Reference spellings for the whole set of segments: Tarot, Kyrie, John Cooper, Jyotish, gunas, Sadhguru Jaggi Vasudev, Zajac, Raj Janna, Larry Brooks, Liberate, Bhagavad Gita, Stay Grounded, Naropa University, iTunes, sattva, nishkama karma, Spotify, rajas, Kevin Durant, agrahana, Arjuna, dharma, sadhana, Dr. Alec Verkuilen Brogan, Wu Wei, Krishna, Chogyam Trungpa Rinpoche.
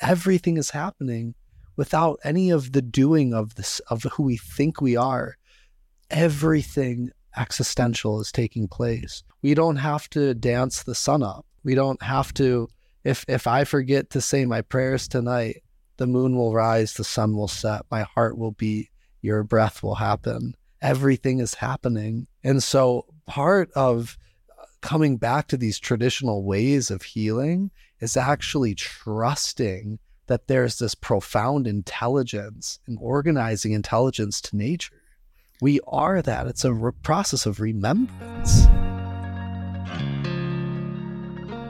Everything is happening without any of the doing of this, of who we think we are. Everything existential is taking place. We don't have to dance the sun up. We don't have to, if I forget to say my prayers tonight, the moon will rise, the sun will set, my heart will beat, your breath will happen. Everything is happening. And so part of coming back to these traditional ways of healing is actually trusting that there's this profound intelligence and organizing intelligence to nature. We are that. It's a process of remembrance.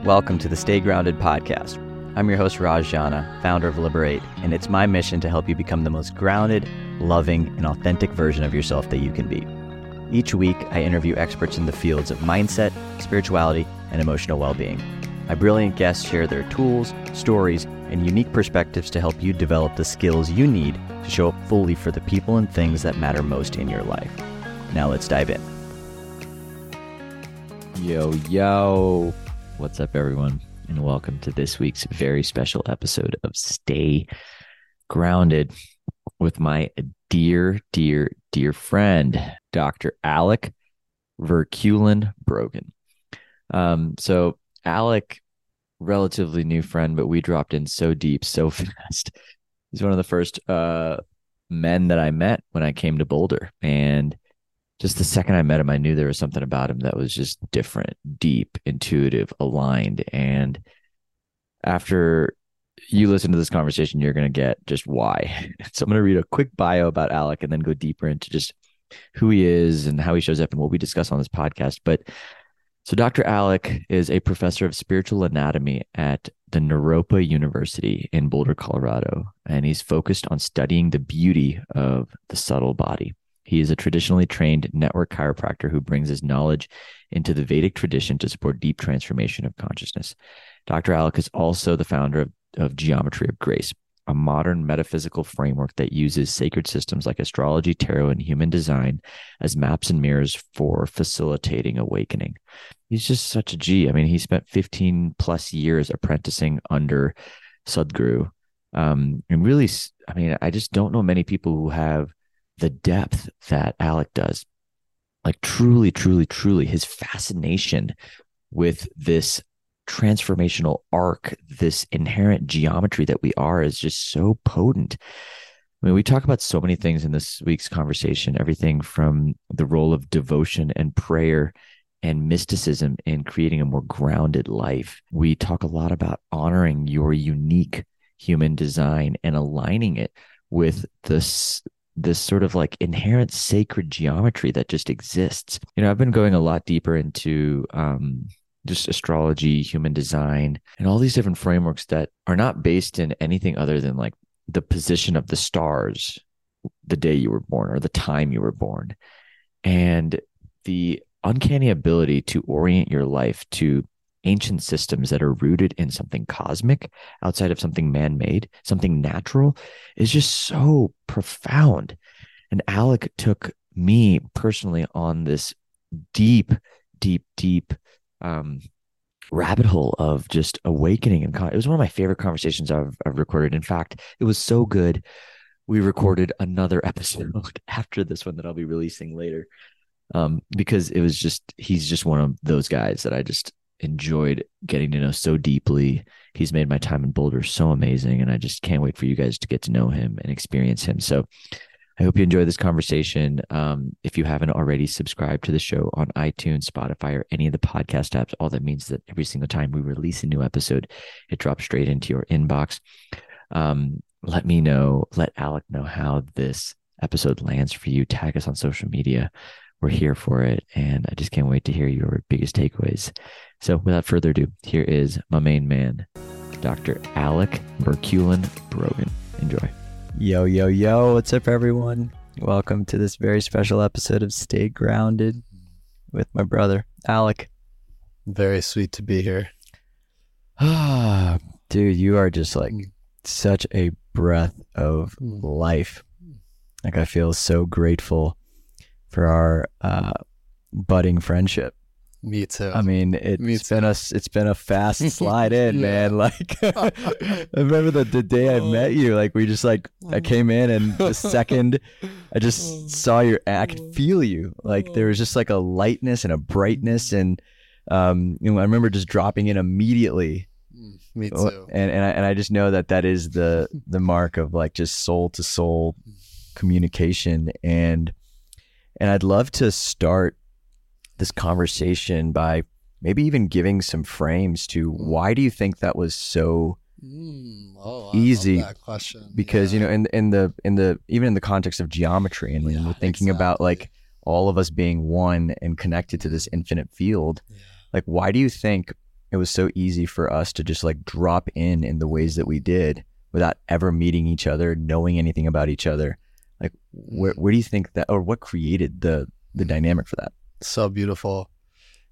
Welcome to the Stay Grounded podcast. I'm your host, Raj Janna, founder of Liberate, and it's my mission to help you become the most grounded, loving, and authentic version of yourself that you can be. Each week, I interview experts in the fields of mindset, spirituality, and emotional well-being. My brilliant guests share their tools, stories, and unique perspectives to help you develop the skills you need to show up fully for the people and things that matter most in your life. Now let's dive in. Yo, yo. What's up, everyone? And welcome to this week's very special episode of Stay Grounded with my dear, dear, dear friend, Dr. Alec Verkuilen Brogan. So Alec, relatively new friend, but we dropped in so deep, so fast. He's one of the first men that I met when I came to Boulder. And just the second I met him, I knew there was something about him that was just different, deep, intuitive, aligned. And after you listen to this conversation, you're going to get just why. So I'm going to read a quick bio about Alec and then go deeper into just who he is and how he shows up and what we discuss on this podcast. But so Dr. Alec is a professor of spiritual anatomy at the Naropa University in Boulder, Colorado, and he's focused on studying the beauty of the subtle body. He is a traditionally trained network chiropractor who brings his knowledge into the Vedic tradition to support deep transformation of consciousness. Dr. Alec is also the founder of Geometry of Grace, a modern metaphysical framework that uses sacred systems like astrology, tarot, and human design as maps and mirrors for facilitating awakening. He's just such a G. I mean, he spent 15 plus years apprenticing under Sadhguru. And really, I mean, I just don't know many people who have the depth that Alec does. Like truly, truly, truly his fascination with this transformational arc, this inherent geometry that we are is just so potent. I mean, we talk about so many things in this week's conversation, everything from the role of devotion and prayer and mysticism in creating a more grounded life. We talk a lot about honoring your unique human design and aligning it with this sort of like inherent sacred geometry that just exists. You know, I've been going a lot deeper into just astrology, human design, and all these different frameworks that are not based in anything other than like the position of the stars, the day you were born or the time you were born, and the uncanny ability to orient your life to ancient systems that are rooted in something cosmic outside of something man-made, something natural, is just so profound. And Alec took me personally on this deep, deep, deep rabbit hole of just awakening. And it was one of my favorite conversations I've recorded. In fact, it was so good, we recorded another episode after this one that I'll be releasing later, because it was just, he's just one of those guys that I just enjoyed getting to know so deeply. He's made my time in Boulder so amazing, and I just can't wait for you guys to get to know him and experience him. So I hope you enjoy this conversation. If you haven't already, subscribe to the show on iTunes, Spotify, or any of the podcast apps. All that means that every single time we release a new episode, it drops straight into your inbox. Let me know, let Alec know how this episode lands for you. Tag us on social media. We're here for it, and I just can't wait to hear your biggest takeaways. So without further ado, here is my main man, Dr. Alec Verkuilen Brogan. Enjoy. Yo, yo, yo. What's up, everyone? Welcome to this very special episode of Stay Grounded with my brother, Alec. Very sweet to be here. Dude, you are just like such a breath of life. Like, I feel so grateful for our budding friendship. Me too. I mean, it's been a fast slide in, man. Like, I remember the day I met you, like we just like, I came in and the second I just saw your, I could feel you. Like there was just like a lightness and a brightness and, you know, I remember just dropping in immediately. Me too. And I just know that is the mark of like just soul to soul communication. And I'd love to start this conversation by maybe even giving some frames to why do you think that was so easy? I love that question. Because you know, in the even in the context of geometry, and when we're thinking about like all of us being one and connected to this infinite field, like why do you think it was so easy for us to just like drop in the ways that we did without ever meeting each other, knowing anything about each other? Like where do you think that, or what created the dynamic for that? So beautiful.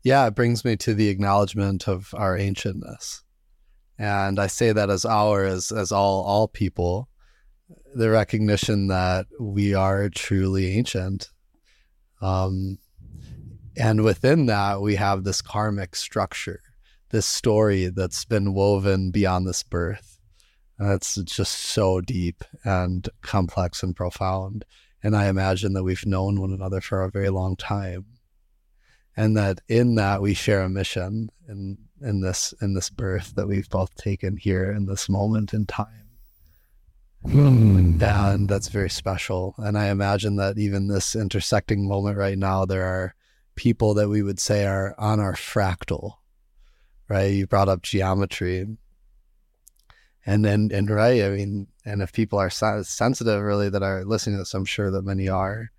Yeah, it brings me to the acknowledgement of our ancientness. And I say that as all people, the recognition that we are truly ancient. And within that, we have this karmic structure, this story that's been woven beyond this birth. And it's just so deep and complex and profound. And I imagine that we've known one another for a very long time. And that in that we share a mission in this birth that we've both taken here in this moment in time. And that's very special. And I imagine that even this intersecting moment right now, there are people that we would say are on our fractal, right? You brought up geometry. And right, I mean, and if people are sensitive really that are listening to this, I'm sure that many are,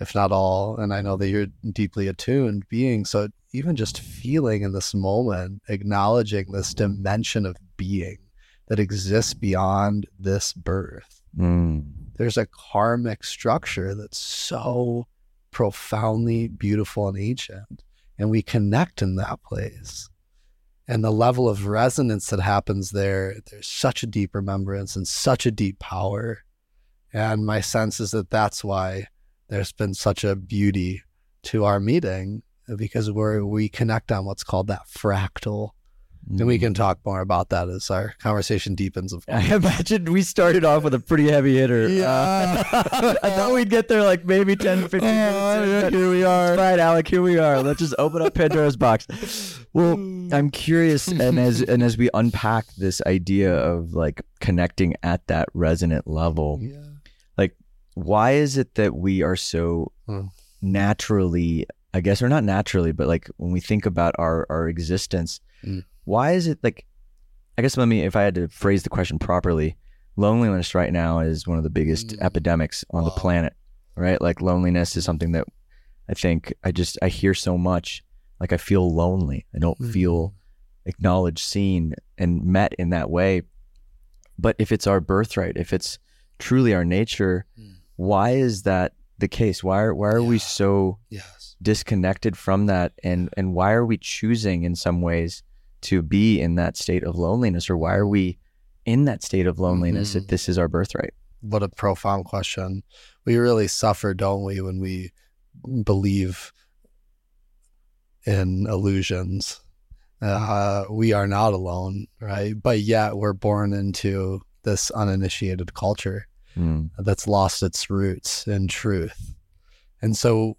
if not all, and I know that you're deeply attuned being, so even just feeling in this moment, acknowledging this dimension of being that exists beyond this birth. There's a karmic structure that's so profoundly beautiful and ancient, and we connect in that place. And the level of resonance that happens there, there's such a deep remembrance and such a deep power. And my sense is that that's why there's been such a beauty to our meeting, because we connect on what's called that fractal. And we can talk more about that as our conversation deepens, of course. I imagine we started off with a pretty heavy hitter. Yeah. I thought we'd get there like maybe 10, 15 minutes. Here we are. All right, Alec, here we are. Let's just open up Pandora's box. Well, I'm curious, and as we unpack this idea of like connecting at that resonant level, like why is it that we are so naturally, I guess, or not naturally, but like when we think about our existence, why is it like, I guess if I had to phrase the question properly, loneliness right now is one of the biggest epidemics on the planet, right? Like loneliness is something that I think I hear so much, like I feel lonely. I don't feel acknowledged, seen, and met in that way. But if it's our birthright, if it's truly our nature, why is that the case? Why are we so disconnected from that? And why are we choosing in some ways to be in that state of loneliness, or why are we in that state of loneliness if this is our birthright? What a profound question. We really suffer, don't we, when we believe in illusions. We are not alone, right? But yet we're born into this uninitiated culture that's lost its roots in truth. And so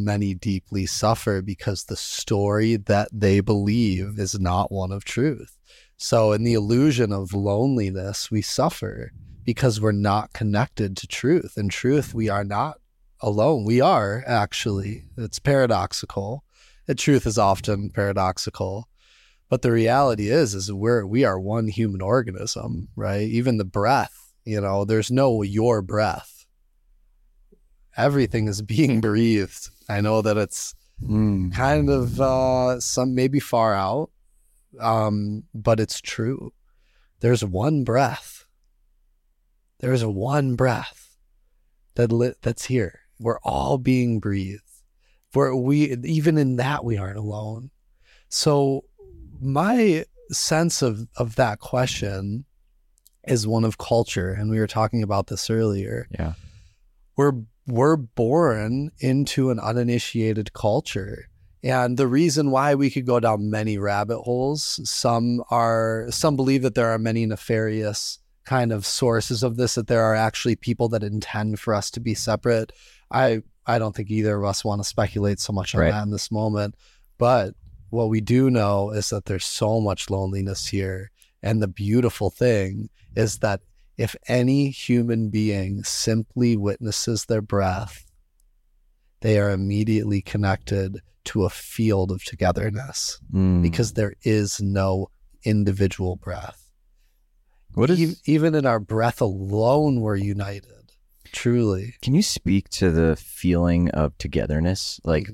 many deeply suffer because the story that they believe is not one of truth. So in the illusion of loneliness, we suffer because we're not connected to truth. In truth, we are not alone. We are, actually. It's paradoxical. The truth is often paradoxical. But the reality is we are one human organism, right? Even the breath, you know, there's no your breath. Everything is being breathed. I know that it's kind of some maybe far out, but it's true. There's one breath. There's one breath that's here. We're all being breathed. Even in that, we aren't alone. So my sense of that question is one of culture, and we were talking about this earlier. Yeah, we're born into an uninitiated culture, And the reason why we could go down many rabbit holes, some believe that there are many nefarious kind of sources of this, that there are actually people that intend for us to be separate. I don't think either of us want to speculate so much on that in this moment, but what we do know is that there's so much loneliness here. And the beautiful thing is that if any human being simply witnesses their breath, they are immediately connected to a field of togetherness because there is no individual breath. Even in our breath alone, we're united, truly. Can you speak to the feeling of togetherness? Like,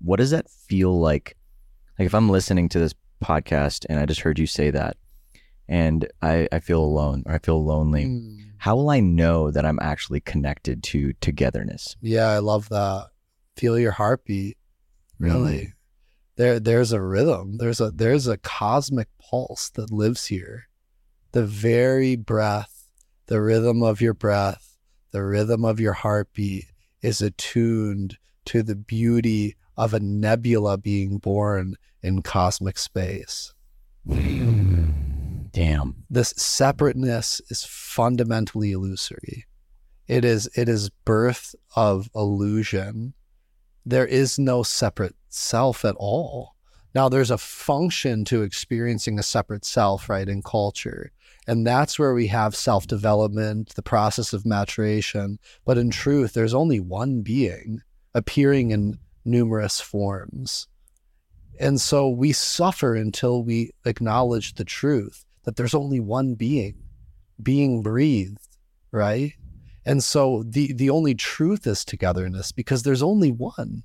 what does that feel like? Like, if I'm listening to this podcast and I just heard you say that, and I feel alone or I feel lonely, how will I know that I'm actually connected to togetherness? Yeah, I love that. Feel your heartbeat. Really, there's a rhythm. There's a cosmic pulse that lives here. The very breath, the rhythm of your breath, the rhythm of your heartbeat is attuned to the beauty of a nebula being born in cosmic space. Damn. This separateness is fundamentally illusory. It is birth of illusion. There is no separate self at all. Now, there's a function to experiencing a separate self, right, in culture. And that's where we have self-development, the process of maturation. But in truth, there's only one being appearing in numerous forms. And so we suffer until we acknowledge the truth that there's only one being, being breathed, right? And so the only truth is togetherness because there's only one.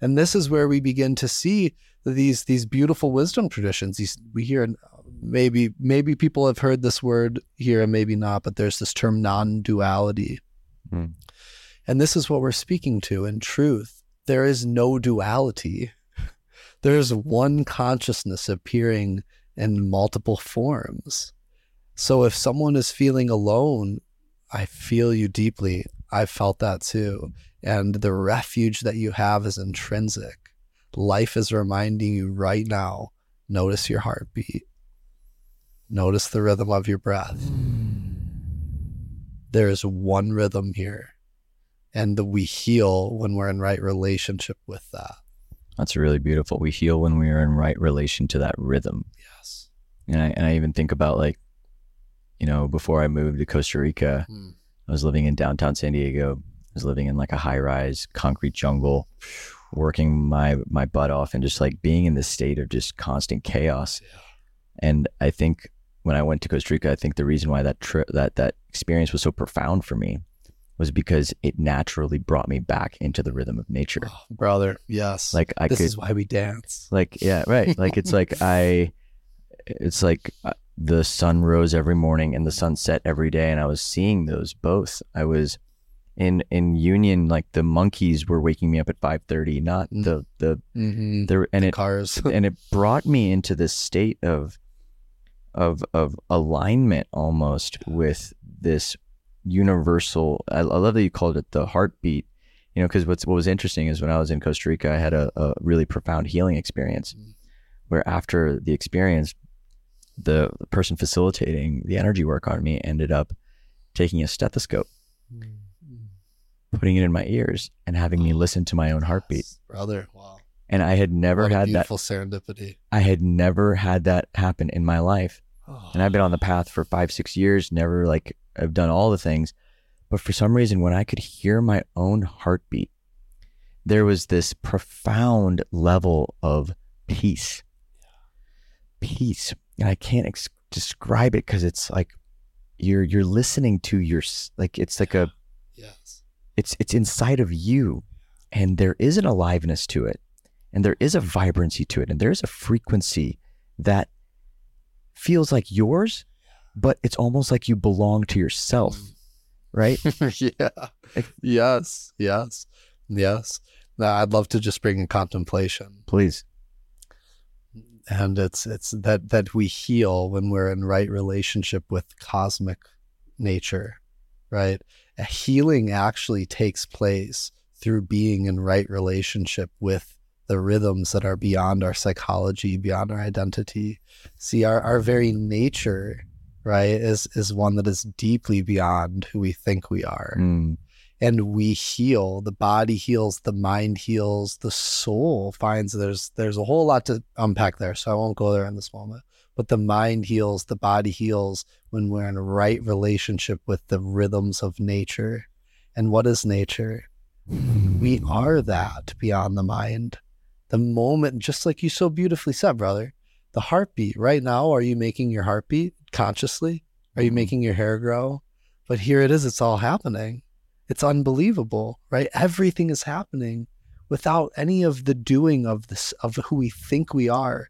And this is where we begin to see these beautiful wisdom traditions. We hear, maybe people have heard this word here and maybe not, but there's this term non-duality. And this is what we're speaking to. In truth, there is no duality. There's one consciousness appearing in multiple forms. So if someone is feeling alone, I feel you deeply. I've felt that too. And the refuge that you have is intrinsic. Life is reminding you right now, notice your heartbeat. Notice the rhythm of your breath. There is one rhythm here. And we heal when we're in right relationship with that. That's really beautiful. We heal when we are in right relation to that rhythm. Yes. And I even think about, like, you know, before I moved to Costa Rica, I was living in downtown San Diego. I was living in like a high-rise concrete jungle, working my butt off and just like being in this state of just constant chaos. Yeah. And I think when I went to Costa Rica, I think the reason why that trip, that experience was so profound for me was because it naturally brought me back into the rhythm of nature. Oh, brother, yes. Like this is why we dance. Like, yeah, right. Like it's like the sun rose every morning and the sun set every day, and I was seeing those both. I was in Union, like the monkeys were waking me up at 5:30, not the cars, and it brought me into this state of alignment almost with this universal. I love that you called it the heartbeat, you know, because what was interesting is when I was in Costa Rica, I had a really profound healing experience where after the experience, the person facilitating the energy work on me ended up taking a stethoscope, putting it in my ears, and having me listen to my own heartbeat. Yes, brother. Wow. And I had never had that. Beautiful serendipity. I had never had that happen in my life. Oh. And I've been on the path for 5-6 years, never, like, I've done all the things. But for some reason, when I could hear my own heartbeat, there was this profound level of peace. Yeah. Peace. And I can't describe it because it's like you're listening to your, like, it's like a, yes, it's inside of you, and there is an aliveness to it, and there is a vibrancy to it, and there is a frequency that feels like yours, but it's almost like you belong to yourself, right? Yeah. Like, yes. Now, I'd love to just bring in contemplation, please. And it's that we heal when we're in right relationship with cosmic nature, right? A healing actually takes place through being in right relationship with the rhythms that are beyond our psychology, beyond our identity. See, our very nature, right, is one that is deeply beyond who we think we are. Mm. And we heal, the body heals, the mind heals, the soul finds there's a whole lot to unpack there, so I won't go there in this moment. But the mind heals, the body heals when we're in a right relationship with the rhythms of nature. And what is nature? We are that beyond the mind. The moment, just like you so beautifully said, brother, the heartbeat. Right now, are you making your heartbeat consciously? Are you making your hair grow? But here it is, it's all happening. It's unbelievable, right? Everything is happening without any of the doing of this, of who we think we are.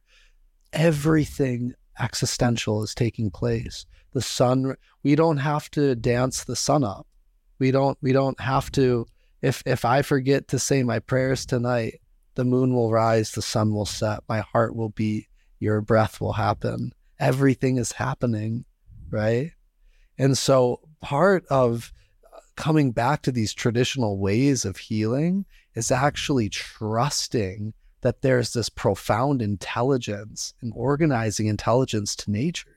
Everything existential is taking place. The sun, we don't have to dance the sun up. We don't have to, if I forget to say my prayers tonight, the moon will rise, the sun will set, my heart will beat, your breath will happen. Everything is happening, right? And so part of coming back to these traditional ways of healing is actually trusting that there's this profound intelligence and organizing intelligence to nature.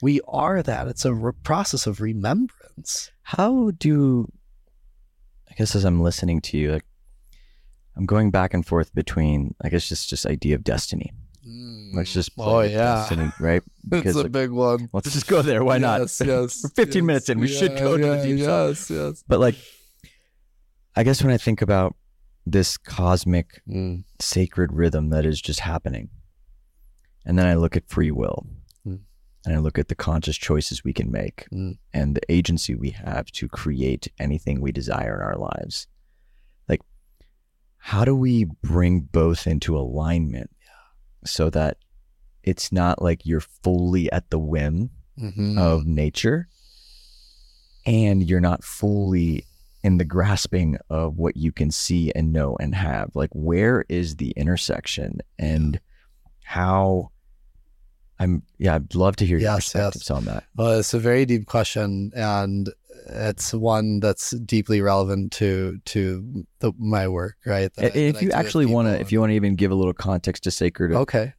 We are that. It's a process of remembrance. How do, I guess as I'm listening to you, like I'm going back and forth between, I guess just idea of destiny. Let's just play destiny, right? Because, it's a big one. Let's just go there. Why not? Yes, we're 15 minutes in. We should go to the deep side. Yes. But like, I guess when I think about this cosmic sacred rhythm that is just happening, and then I look at free will, and I look at the conscious choices we can make, and the agency we have to create anything we desire in our lives. Like, how do we bring both into alignment? So that it's not like you're fully at the whim of nature and you're not fully in the grasping of what you can see and know and have. Like, where is the intersection and how I'd love to hear your perspectives on that. Well, it's a very deep question, and it's one that's deeply relevant to my work, right? If you want to even give a little context to sacred,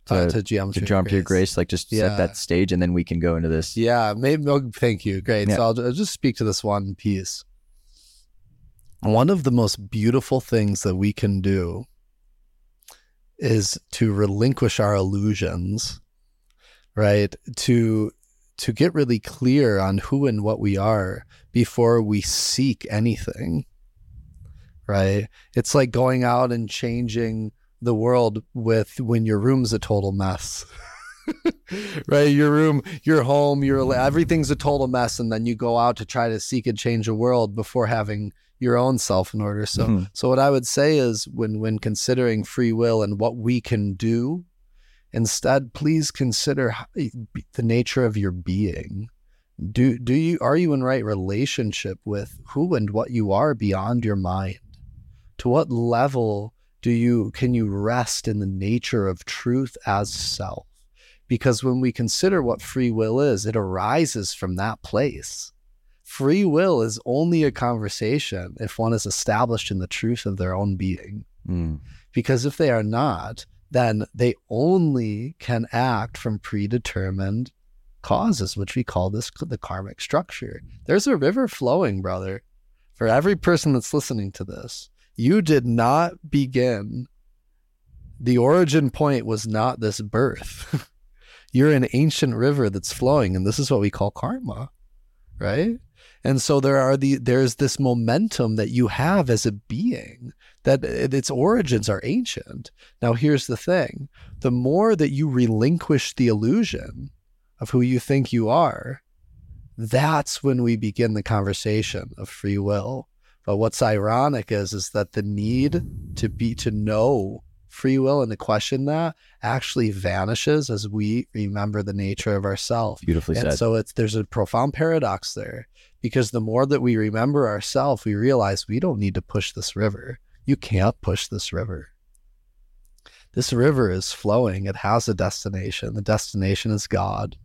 to Geometry of Grace, like just set that stage, and then we can go into this. Yeah, maybe. Oh, thank you. Great. Yeah. So I'll just speak to this one piece. One of the most beautiful things that we can do is to relinquish our illusions, right? To get really clear on who and what we are before we seek anything, right? It's like going out and changing the world when your room's a total mess, right? Your room, your home, everything's a total mess. And then you go out to try to seek and change the world before having your own self in order. So what I would say is when considering free will and what we can do, instead, please consider the nature of your being. Are you in right relationship with who and what you are beyond your mind? To what level can you rest in the nature of truth as self? Because when we consider what free will is, it arises from that place. Free will is only a conversation if one is established in the truth of their own being. Mm. Because if they are not, then they only can act from predetermined causes, which we call the karmic structure. There's a river flowing, brother, for every person that's listening to this. You did not begin. The origin point was not this birth. You're an ancient river that's flowing, and this is what we call karma, right? And so there's this momentum that you have as a being that its origins are ancient. Now, here's the thing. The more that you relinquish the illusion of who you think you are, that's when we begin the conversation of free will. But what's ironic is that the need to know free will and to question that actually vanishes as we remember the nature of ourself. Beautifully said. And so there's a profound paradox there, because the more that we remember ourself, we realize we don't need to push this river. You can't push this river. This river is flowing. It has a destination. The destination is God.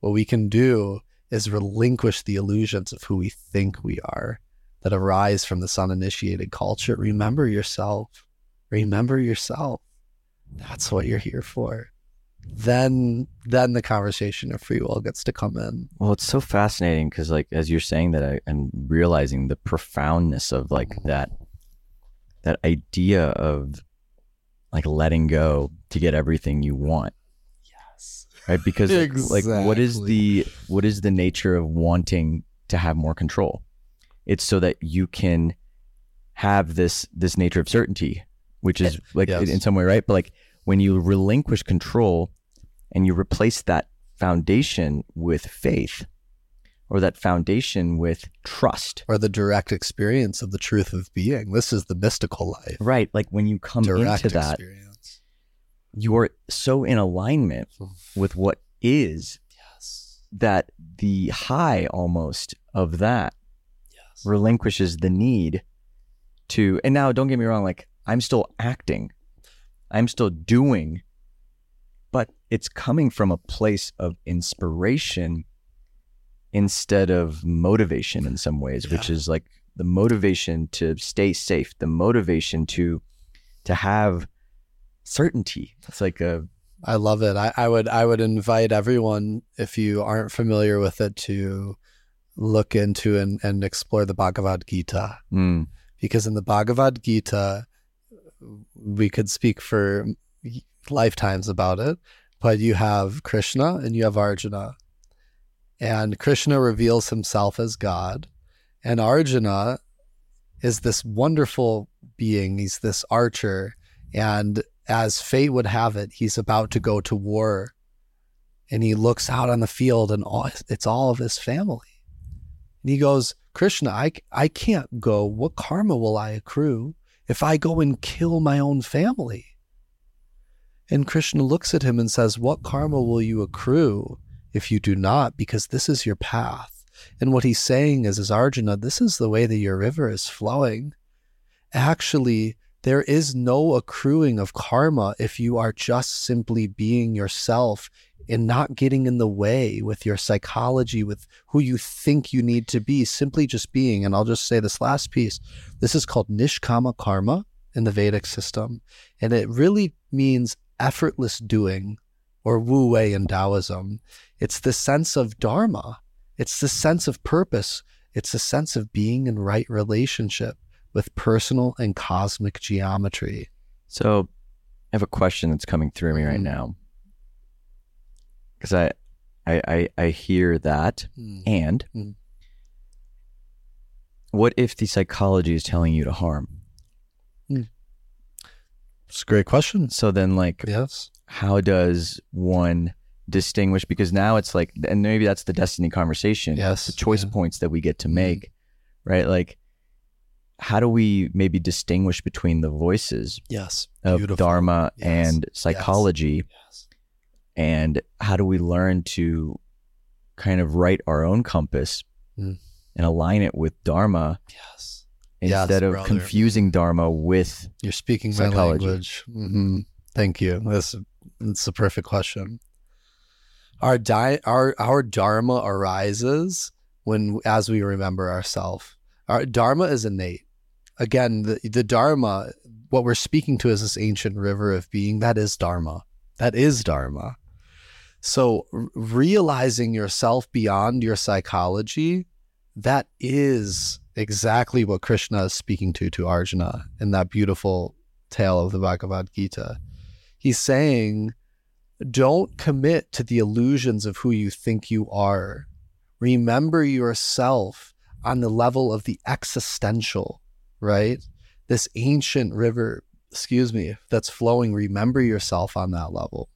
What we can do is relinquish the illusions of who we think we are that arise from this uninitiated culture. Remember yourself. remember yourself. That's what you're here for. Then the conversation of free will gets to come in. Well, it's so fascinating because, like, as you're saying that, I'm realizing the profoundness of like that idea of like letting go to get everything you want. Yes. Right? Because exactly. Like what is the nature of wanting to have more control? It's so that you can have this nature of certainty, which is like in some way, right? But like when you relinquish control and you replace that foundation with faith, or that foundation with trust, or the direct experience of the truth of being. This is the mystical life. Right. Like when you come into that experience, you are so in alignment with what is that the high almost of that relinquishes the need to, and now don't get me wrong, like I'm still acting, I'm still doing, but it's coming from a place of inspiration instead of motivation in some ways, which is like the motivation to stay safe, the motivation to have certainty. It's like I love it. I would invite everyone, if you aren't familiar with it, to look into and explore the Bhagavad Gita. Mm. Because in the Bhagavad Gita, we could speak for lifetimes about it, but you have Krishna and you have Arjuna. And Krishna reveals himself as God. And Arjuna is this wonderful being. He's this archer. And as fate would have it, he's about to go to war. And he looks out on the field and it's all of his family. And he goes, Krishna, I can't go. What karma will I accrue if I go and kill my own family? And Krishna looks at him and says, what karma will you accrue if you do not? Because this is your path. And what he's saying is Arjuna, this is the way that your river is flowing. Actually, there is no accruing of karma if you are just simply being yourself and not getting in the way with your psychology, with who you think you need to be, simply just being. And I'll just say this last piece. This is called nishkama karma in the Vedic system. And it really means effortless doing, or Wu Wei in Taoism. It's the sense of dharma. It's the sense of purpose. It's the sense of being in right relationship with personal and cosmic geometry. So I have a question that's coming through me right now. Because I hear that. And what if the psychology is telling you to harm? It's a great question. So then, like, how does one distinguish? Because now it's like, and maybe that's the destiny conversation. Yes. The choice points that we get to make, right? Like, how do we maybe distinguish between the voices of dharma and psychology? And how do we learn to kind of write our own compass and align it with dharma instead of confusing dharma with you're speaking psychology? My language. Thank you. That's a perfect question. Our dharma arises as we remember ourselves. Our dharma is innate. Again, the dharma, what we're speaking to is this ancient river of being. That is dharma. That is dharma. So realizing yourself beyond your psychology, that is exactly what Krishna is speaking to Arjuna in that beautiful tale of the Bhagavad Gita. He's saying, don't commit to the illusions of who you think you are. Remember yourself on the level of the existential, right? This ancient river, that's flowing. Remember yourself on that level.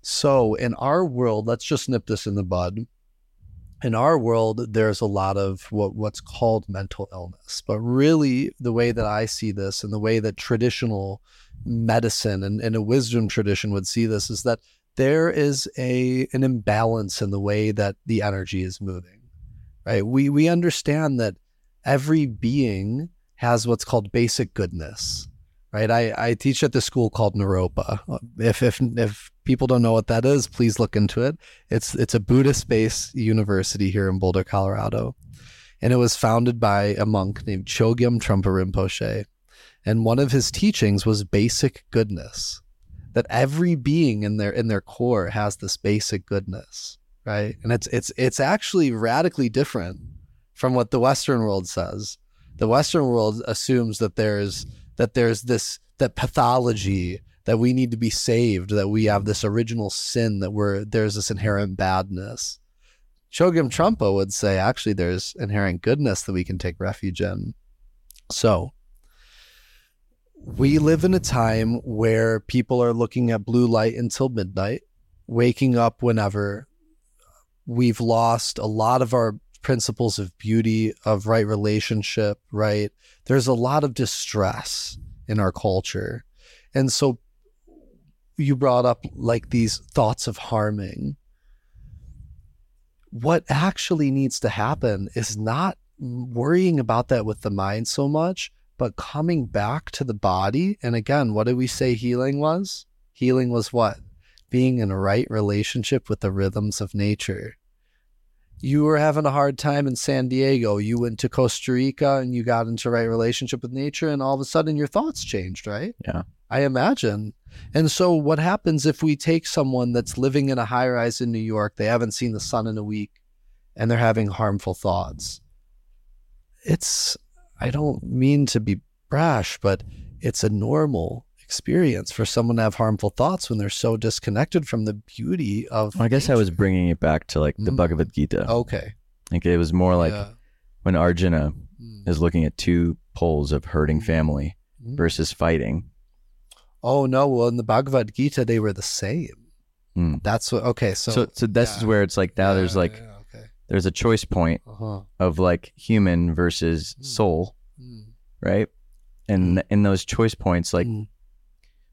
So in our world, let's just nip this in the bud. In our world, there's a lot of what's called mental illness. But really, the way that I see this and the way that traditional medicine and a wisdom tradition would see this is that there is an imbalance in the way that the energy is moving. Right? We understand that every being has what's called basic goodness. Right? I teach at this school called Naropa. If people don't know what that is, please look into it. It's a Buddhist-based university here in Boulder, Colorado. And it was founded by a monk named Chogyam Trungpa Rinpoche. And one of his teachings was basic goodness, that every being in their core has this basic goodness, right? And it's actually radically different from what the Western world says. The Western world assumes that there's this pathology, that we need to be saved, that we have this original sin, that there's this inherent badness. Chogyam Trungpa would say, actually, there's inherent goodness that we can take refuge in. So we live in a time where people are looking at blue light until midnight, waking up whenever. We've lost a lot of our principles of beauty, of right relationship, right? There's a lot of distress in our culture. And so you brought up like these thoughts of harming. What actually needs to happen is not worrying about that with the mind so much, but coming back to the body. And again, what did we say healing was? Healing was what? Being in a right relationship with the rhythms of nature. You were having a hard time in San Diego. You went to Costa Rica and you got into a right relationship with nature, and all of a sudden your thoughts changed, right? Yeah. I imagine. And so what happens if we take someone that's living in a high rise in New York, they haven't seen the sun in a week, and they're having harmful thoughts? I don't mean to be brash, but it's a normal experience for someone to have harmful thoughts when they're so disconnected from the beauty of nature. I guess I was bringing it back to like the Bhagavad Gita. Okay. Like it was more like when Arjuna is looking at two poles of hurting family versus fighting. Oh no, well in the Bhagavad Gita they were the same. That's what, okay, so this is where it's like now there's like there's a choice point of like human versus soul, right? And in those choice points, like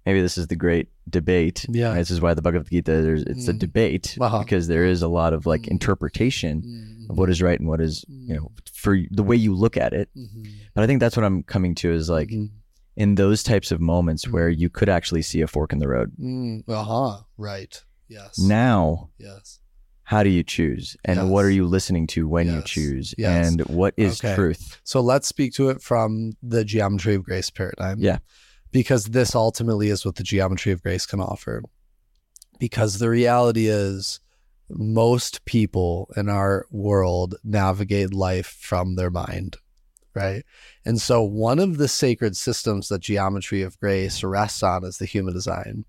maybe this is the great debate. Yeah. This is why the Bhagavad Gita, it's a debate because there is a lot of like interpretation of what is right and what is, you know, for the way you look at it. But I think that's what I'm coming to is like in those types of moments where you could actually see a fork in the road. Right. Yes. Now. Yes. How do you choose? And yes. What are you listening to when yes. you choose? Yes. And what is truth? So let's speak to it from the Geometry of Grace paradigm. Yeah. Because this ultimately is what the Geometry of Grace can offer. Because the reality is most people in our world navigate life from their mind, right? And so one of the sacred systems that Geometry of Grace rests on is the Human Design.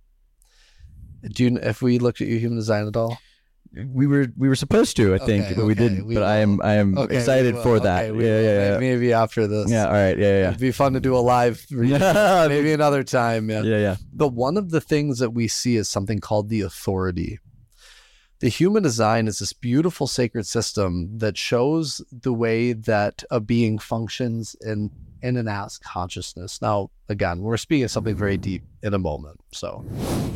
If we looked at your Human Design at all? We were supposed to, I think, but we didn't. But I am excited for that. Maybe after this. Yeah. All right. Yeah. It'd be fun to do a live. Maybe another time. Yeah. But one of the things that we see is something called the authority. The Human Design is this beautiful sacred system that shows the way that a being functions in and out consciousness. Now, again, we're speaking of something very deep in a moment, so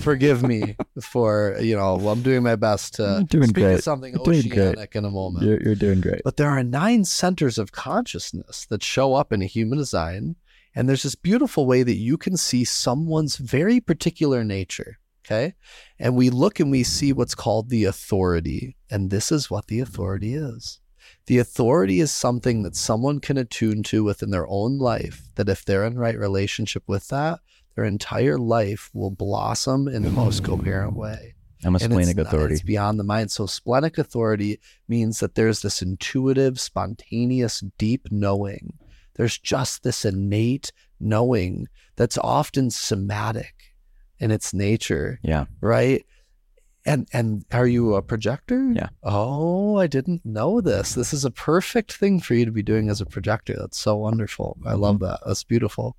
forgive me for, you know, I'm doing my best to speak of something oceanic in a moment. You're doing great. But there are 9 centers of consciousness that show up in a Human Design, and there's this beautiful way that you can see someone's very particular nature, okay? And we look and we see what's called the authority, and this is what the authority is. The authority is something that someone can attune to within their own life, that if they're in right relationship with that, their entire life will blossom in the most coherent way. I'm a splenic authority. It's beyond the mind. So splenic authority means that there's this intuitive, spontaneous, deep knowing. There's just this innate knowing that's often somatic in its nature. Yeah. Right? And are you a projector? Yeah. Oh, I didn't know this. This is a perfect thing for you to be doing as a projector. That's so wonderful. I love that. That's beautiful.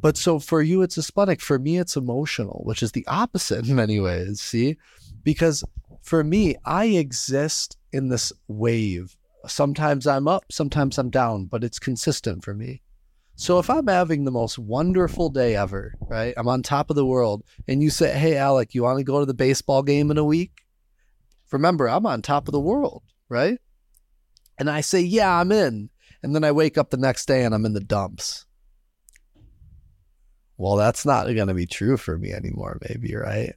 But so for you, it's aesthetic. For me, it's emotional, which is the opposite in many ways, see? Because for me, I exist in this wave. Sometimes I'm up, sometimes I'm down, but it's consistent for me. So if I'm having the most wonderful day ever, right? I'm on top of the world, and you say, hey, Alec, you want to go to the baseball game in a week? Remember, I'm on top of the world, right? And I say, yeah, I'm in. And then I wake up the next day and I'm in the dumps. Well, that's not going to be true for me anymore, maybe, right?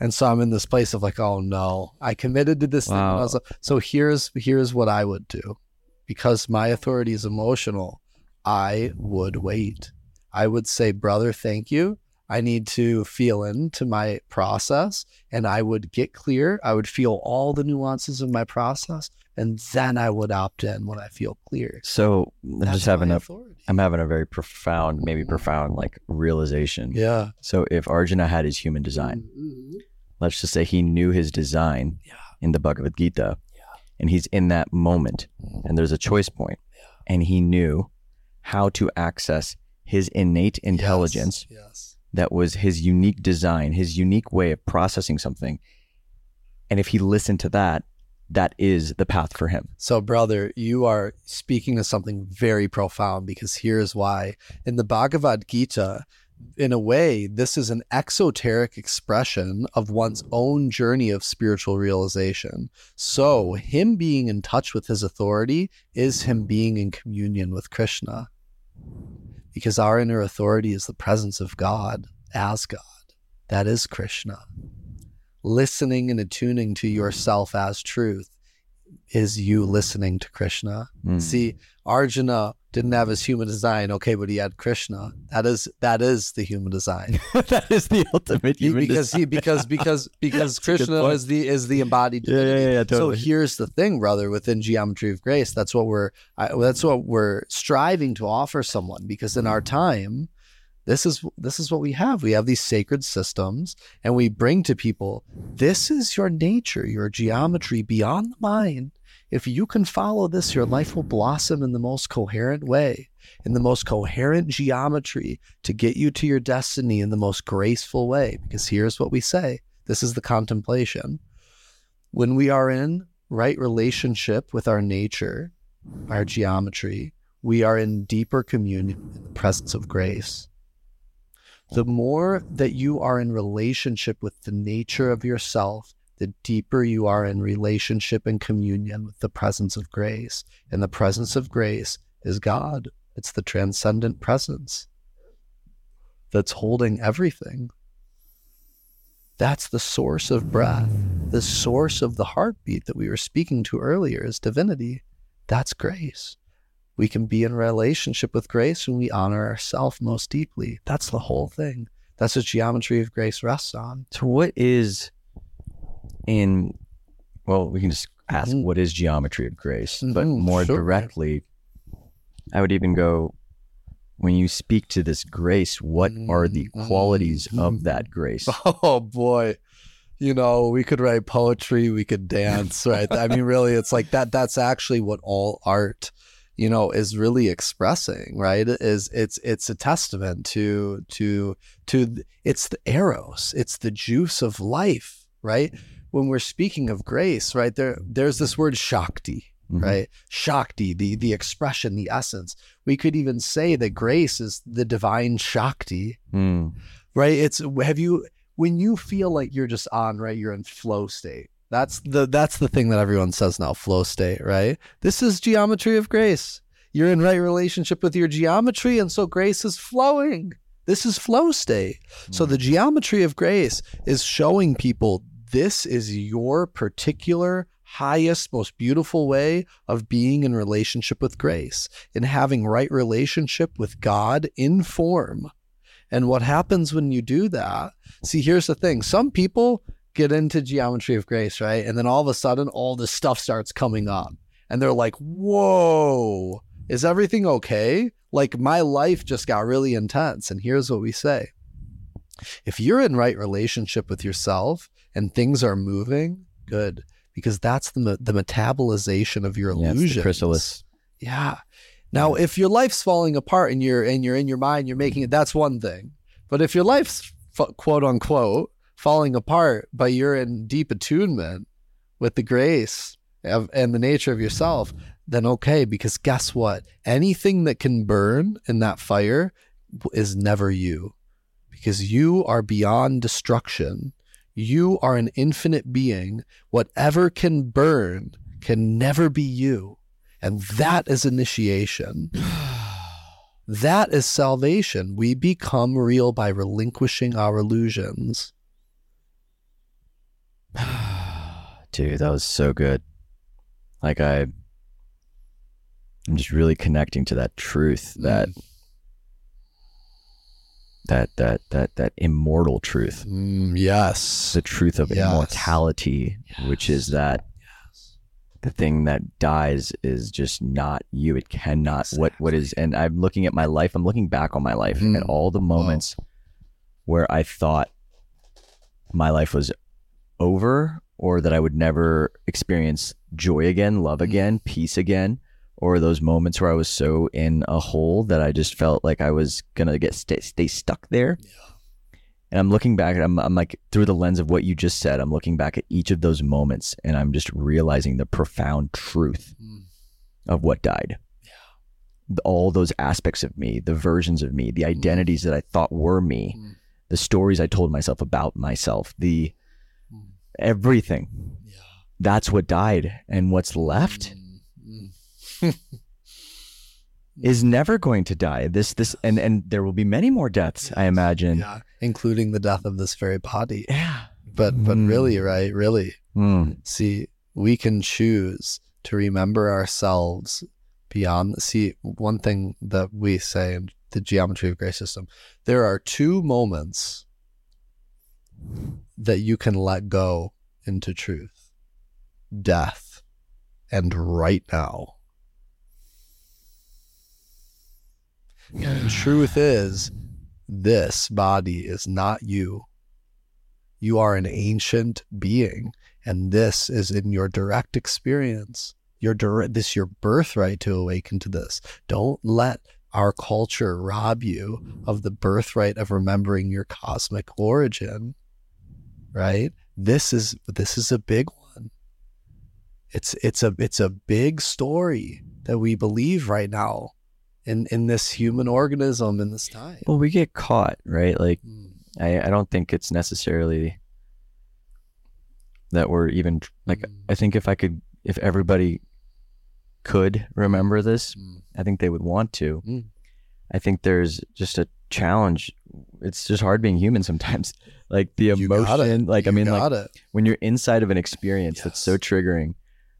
And so I'm in this place of like, oh no, I committed to this thing. And so here's what I would do, because my authority is emotional. I would wait. I would say, brother, thank you. I need to feel into my process, and I would get clear. I would feel all the nuances of my process, and then I would opt in when I feel clear. So I'm having a very profound, like realization. Yeah. So if Arjuna had his human design, let's just say he knew his design in the Bhagavad Gita, and he's in that moment, and there's a choice point, and he knew how to access his innate intelligence. Yes. That was his unique design, his unique way of processing something. And if he listened to that, that is the path for him. So brother, you are speaking to something very profound, because here's why. In the Bhagavad Gita, in a way, this is an exoteric expression of one's own journey of spiritual realization. So him being in touch with his authority is him being in communion with Krishna. Because our inner authority is the presence of God as God. That is Krishna. Listening and attuning to yourself as truth is you listening to Krishna. See, Arjuna didn't have his human design, okay, but he had Krishna. That is the human design. That is the ultimate human design. Because Krishna is the embodied divinity. Yeah, totally. So here's the thing, brother, within Geometry of Grace, that's what we're striving to offer someone, because in our time, this is what we have. We have these sacred systems, and we bring to people, this is your nature, your geometry beyond the mind. If you can follow this, your life will blossom in the most coherent way, in the most coherent geometry to get you to your destiny in the most graceful way. Because here's what we say. This is the contemplation. When we are in right relationship with our nature, our geometry, we are in deeper communion in the presence of grace. The more that you are in relationship with the nature of yourself, the deeper you are in relationship and communion with the presence of grace. And the presence of grace is God. It's the transcendent presence that's holding everything. That's the source of breath. The source of the heartbeat that we were speaking to earlier is divinity. That's grace. We can be in relationship with grace when we honor ourselves most deeply. That's the whole thing. That's what Geometry of Grace rests on. So what is... we can just ask, what is Geometry of Grace? But more directly, I would even go, when you speak to this grace, what are the qualities of that grace? Oh boy. You know, we could write poetry, we could dance, right? I mean, really, it's like that. That's actually what all art, is really expressing, right? It's a testament to it's the eros, it's the juice of life, right? When we're speaking of grace, right, there's this word Shakti, right? Shakti, the expression, the essence. We could even say that grace is the divine Shakti, right? When you feel like you're just on, right, you're in flow state. That's the thing that everyone says now, flow state, right? This is Geometry of Grace. You're in right relationship with your geometry, and so grace is flowing. This is flow state. So the Geometry of Grace is showing people, this is your particular, highest, most beautiful way of being in relationship with grace and having right relationship with God in form. And what happens when you do that? See, here's the thing. Some people get into Geometry of Grace, right? And then all of a sudden, all this stuff starts coming up. And they're like, whoa, is everything okay? Like, my life just got really intense. And here's what we say. If you're in right relationship with yourself, and things are moving, good, because that's the metabolization of your illusions. The chrysalis. Yeah. Now, if your life's falling apart and you're in your mind, you're making it, that's one thing. But if your life's quote unquote falling apart, but you're in deep attunement with the grace and the nature of yourself, then okay, because guess what? Anything that can burn in that fire is never you, because you are beyond destruction. You are an infinite being. Whatever can burn can never be you. And that is initiation. That is salvation. We become real by relinquishing our illusions. Dude, that was so good. Like, I'm just really connecting to that truth that that immortal truth. Yes. The truth of immortality, which is that the thing that dies is just not you. It cannot, exactly. What is, and I'm looking at my life, I'm looking back on my life at all the moments where I thought my life was over, or that I would never experience joy again, love again, peace again, or those moments where I was so in a hole that I just felt like I was gonna stay stuck there. Yeah. And I'm looking back, I'm like, through the lens of what you just said, I'm looking back at each of those moments and I'm just realizing the profound truth of what died. Yeah. All those aspects of me, the versions of me, the identities that I thought were me, the stories I told myself about myself, the everything. Yeah. That's what died, and what's left is never going to die. This and there will be many more deaths, I imagine. Yeah. Including the death of this very body. Yeah. But really, right? Really. See, we can choose to remember ourselves beyond. See, one thing that we say in the Geometry of Grace system, there are two moments that you can let go into truth: death and right now. And truth is, this body is not you. You are an ancient being, and this is in your direct experience. This is your birthright to awaken to this. Don't let our culture rob you of the birthright of remembering your cosmic origin, right? This is a big one. It's a big story that we believe right now. In this human organism, in this time. Well, we get caught, right? Like, I don't think it's necessarily that we're even, like, I think if everybody could remember this, I think they would want to. I think there's just a challenge. It's just hard being human sometimes. Like, the emotion, like, I mean, like, when you're inside of an experience that's so triggering,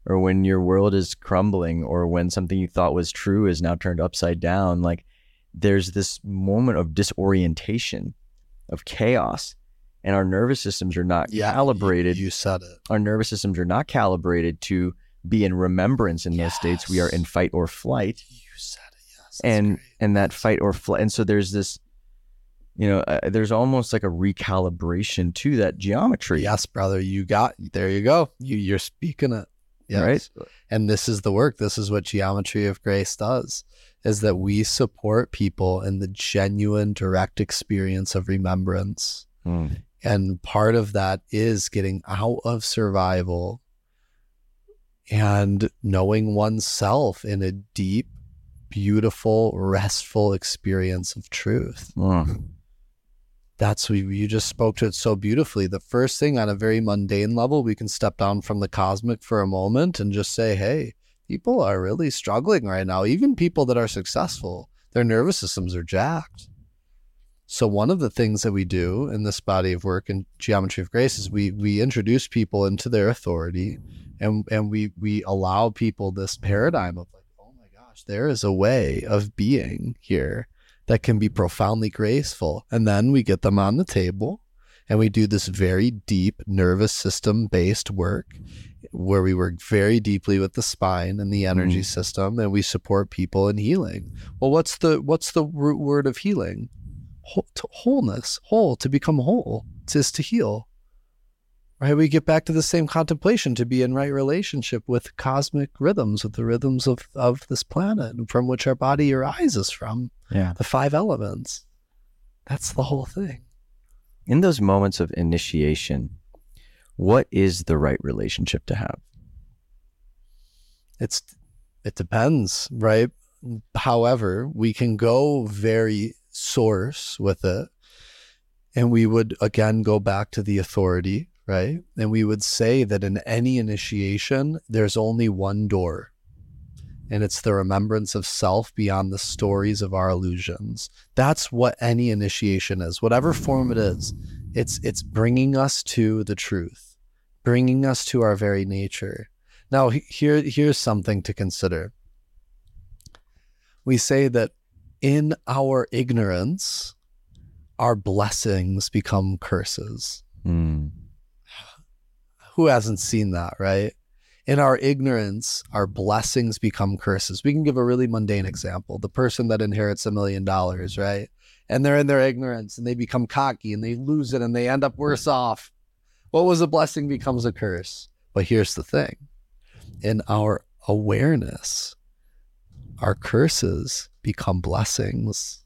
or when your world is crumbling, or when something you thought was true is now turned upside down, like, there's this moment of disorientation, of chaos, and our nervous systems are not calibrated. You said it. Our nervous systems are not calibrated to be in remembrance in those states. We are in fight or flight. You said it, yes. And that fight or flight. And so there's this, you know, there's almost like a recalibration to that geometry. Yes, brother, there you go. You're speaking it. Yes. Right. And this is the work. This is what Geometry of Grace does, is that we support people in the genuine direct experience of remembrance. And part of that is getting out of survival and knowing oneself in a deep, beautiful, restful experience of truth. That's what you just spoke to it so beautifully. The first thing, on a very mundane level, we can step down from the cosmic for a moment and just say, hey, people are really struggling right now. Even people that are successful, their nervous systems are jacked. So one of the things that we do in this body of work in Geometry of Grace is we introduce people into their authority, and we allow people this paradigm of, like, oh my gosh, there is a way of being here that can be profoundly graceful. And then we get them on the table and we do this very deep nervous system based work, where we work very deeply with the spine and the energy system, and we support people in healing. Well, what's the root word of healing? Wholeness. Whole, to become whole, is to heal. Right? We get back to the same contemplation, to be in right relationship with cosmic rhythms, with the rhythms of this planet, from which our body arises from. Yeah. The five elements. That's the whole thing. In those moments of initiation, what is the right relationship to have? It depends, right? However, we can go very source with it, and we would again go back to the authority. Right? And we would say that in any initiation, there's only one door, and it's the remembrance of self beyond the stories of our illusions. That's what any initiation is, whatever form it is. It's bringing us to the truth, bringing us to our very nature. Now, here's something to consider. We say that in our ignorance, our blessings become curses. Mm. Who hasn't seen that, right? In our ignorance, our blessings become curses. We can give a really mundane example. The person that inherits $1 million, right? And they're in their ignorance and they become cocky and they lose it and they end up worse off. What was a blessing becomes a curse. But here's the thing. In our awareness, our curses become blessings.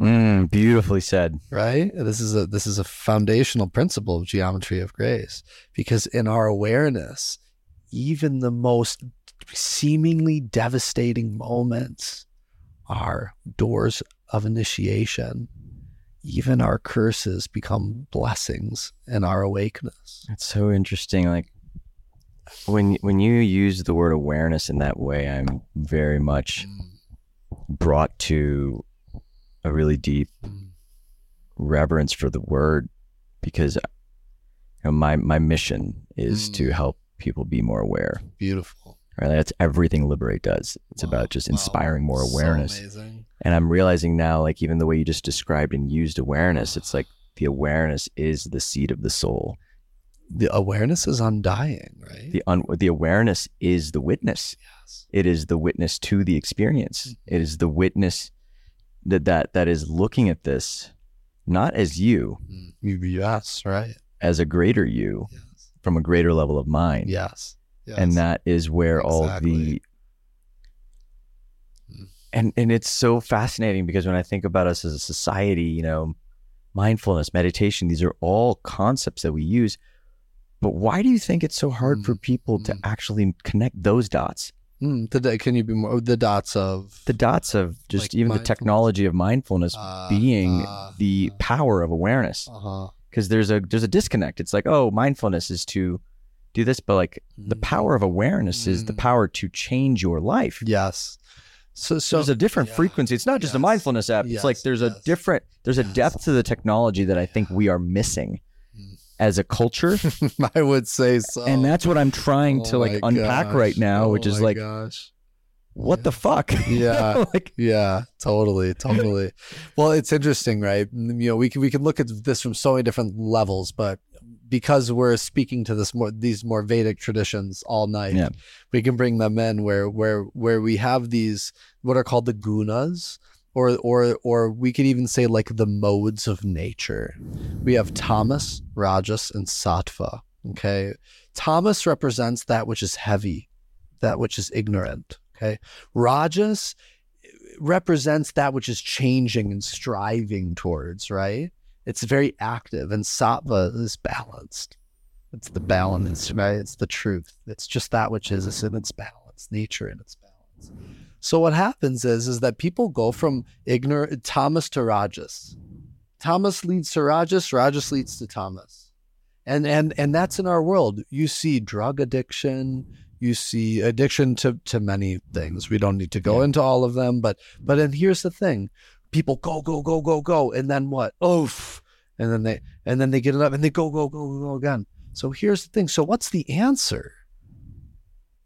Beautifully said. Right? This is a foundational principle of Geometry of Grace, because in our awareness, even the most seemingly devastating moments are doors of initiation. Even our curses become blessings in our awakeness. That's so interesting. Like when you use the word awareness in that way, I'm very much brought to a really deep reverence for the word, because my mission is to help people be more aware. Beautiful. Right? That's everything Liberate does. It's about just inspiring more awareness. So amazing. And I'm realizing now, like even the way you just described and used awareness, it's like the awareness is the seed of the soul. The awareness is undying, right? The awareness is the witness. Yes. It is the witness to the experience. Mm-hmm. It is the witness that is looking at this not as you, yes, right, as a greater you, yes, from a greater level of mind, yes. And that is where exactly all the and it's so fascinating, because when I think about us as a society, mindfulness, meditation, these are all concepts that we use, but why do you think it's so hard for people to actually connect those dots? Today, can you be more the dots of just like even the technology of mindfulness being the power of awareness? Because there's a disconnect. It's like, oh, mindfulness is to do this, but like the power of awareness is the power to change your life. Yes. So there's a different frequency. It's not just a mindfulness app. Yes. It's like there's a different, there's a depth to the technology that I think we are missing as a culture. I would say so. And that's what I'm trying to like unpack right now, which is like, what the fuck? Yeah. Totally. Well, it's interesting, right? We can look at this from so many different levels, but because we're speaking to these more Vedic traditions all night, we can bring them in where we have these, what are called the gunas, or we could even say like the modes of nature. We have tamas, rajas, and sattva. Okay. Tamas represents that which is heavy, that which is ignorant. Okay. Rajas represents that which is changing and striving towards, right? It's very active. And sattva is balanced. It's the balance, right? It's the truth. It's just that which is in its balance, nature in its balance. So what happens is that people go from ignorant tamas to rajas. Tamas leads to rajas, rajas leads to tamas. And that's in our world. You see drug addiction, you see addiction to many things. We don't need to go into all of them, but and here's the thing. People go, and then what? Oof. And then they get it up and they go again. So here's the thing. So what's the answer?